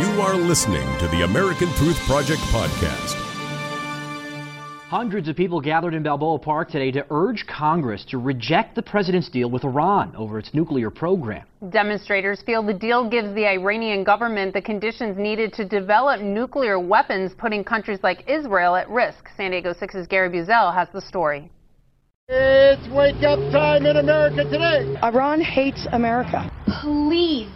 You are listening to the American Truth Project podcast. Hundreds of people gathered in Balboa Park today to urge Congress to reject the president's deal with Iran over its nuclear program. Demonstrators feel the deal gives the Iranian government the conditions needed to develop nuclear weapons, putting countries like Israel at risk. San Diego 6's Gary Buzel has the story. It's wake-up time in America today. Iran hates America. Please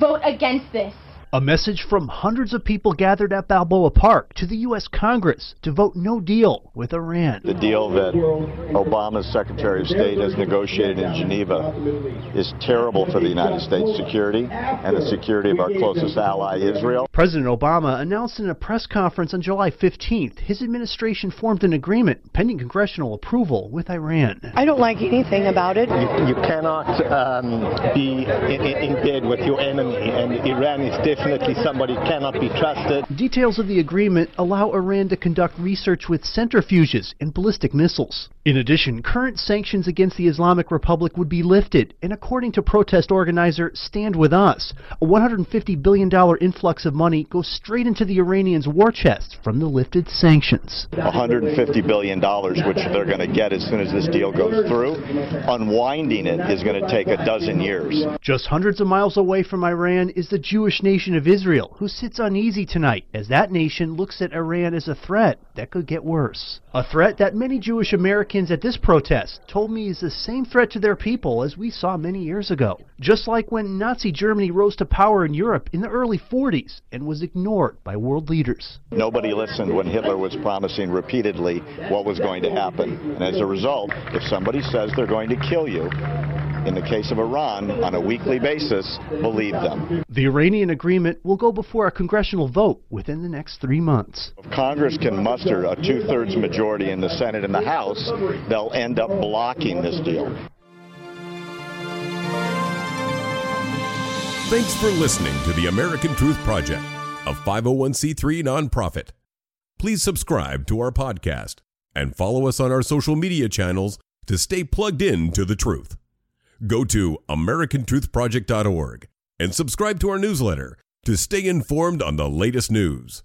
vote against this. A message from hundreds of people gathered at Balboa Park to the U.S. Congress to vote no deal with Iran. The deal that Obama's Secretary of State has negotiated in Geneva is terrible for the United States security and the security of our closest ally, Israel. President Obama announced in a press conference on July 15th his administration formed an agreement pending congressional approval with Iran. I don't like anything about it. You cannot be in bed with your enemy, and Iran is definitely somebody cannot be trusted. Details of the agreement allow Iran to conduct research with centrifuges and ballistic missiles. In addition, current sanctions against the Islamic Republic would be lifted, and according to protest organizer Stand With Us, a $150 billion influx of money goes straight into the Iranians' war chest from the lifted sanctions. $150 billion, which they're going to get as soon as this deal goes through. Unwinding it is going to take a dozen years. Just hundreds of miles away from Iran is the Jewish nation of Israel, who sits uneasy tonight as that nation looks at Iran as a threat that could get worse. A threat that many Jewish Americans at this protest told me is the same threat to their people as we saw many years ago. Just like when Nazi Germany rose to power in Europe in the early 40s and was ignored by world leaders. Nobody listened when Hitler was promising repeatedly what was going to happen. And as a result, if somebody says they're going to kill you, in the case of Iran, on a weekly basis, believe them. The Iranian agreement will go before a congressional vote within the next 3 months. If Congress can muster a two-thirds majority in the Senate and the House, they'll end up blocking this deal. Thanks for listening to the American Truth Project, a 501c3 nonprofit. Please subscribe to our podcast and follow us on our social media channels to stay plugged in to the truth. Go to americantruthproject.org and subscribe to our newsletter to stay informed on the latest news.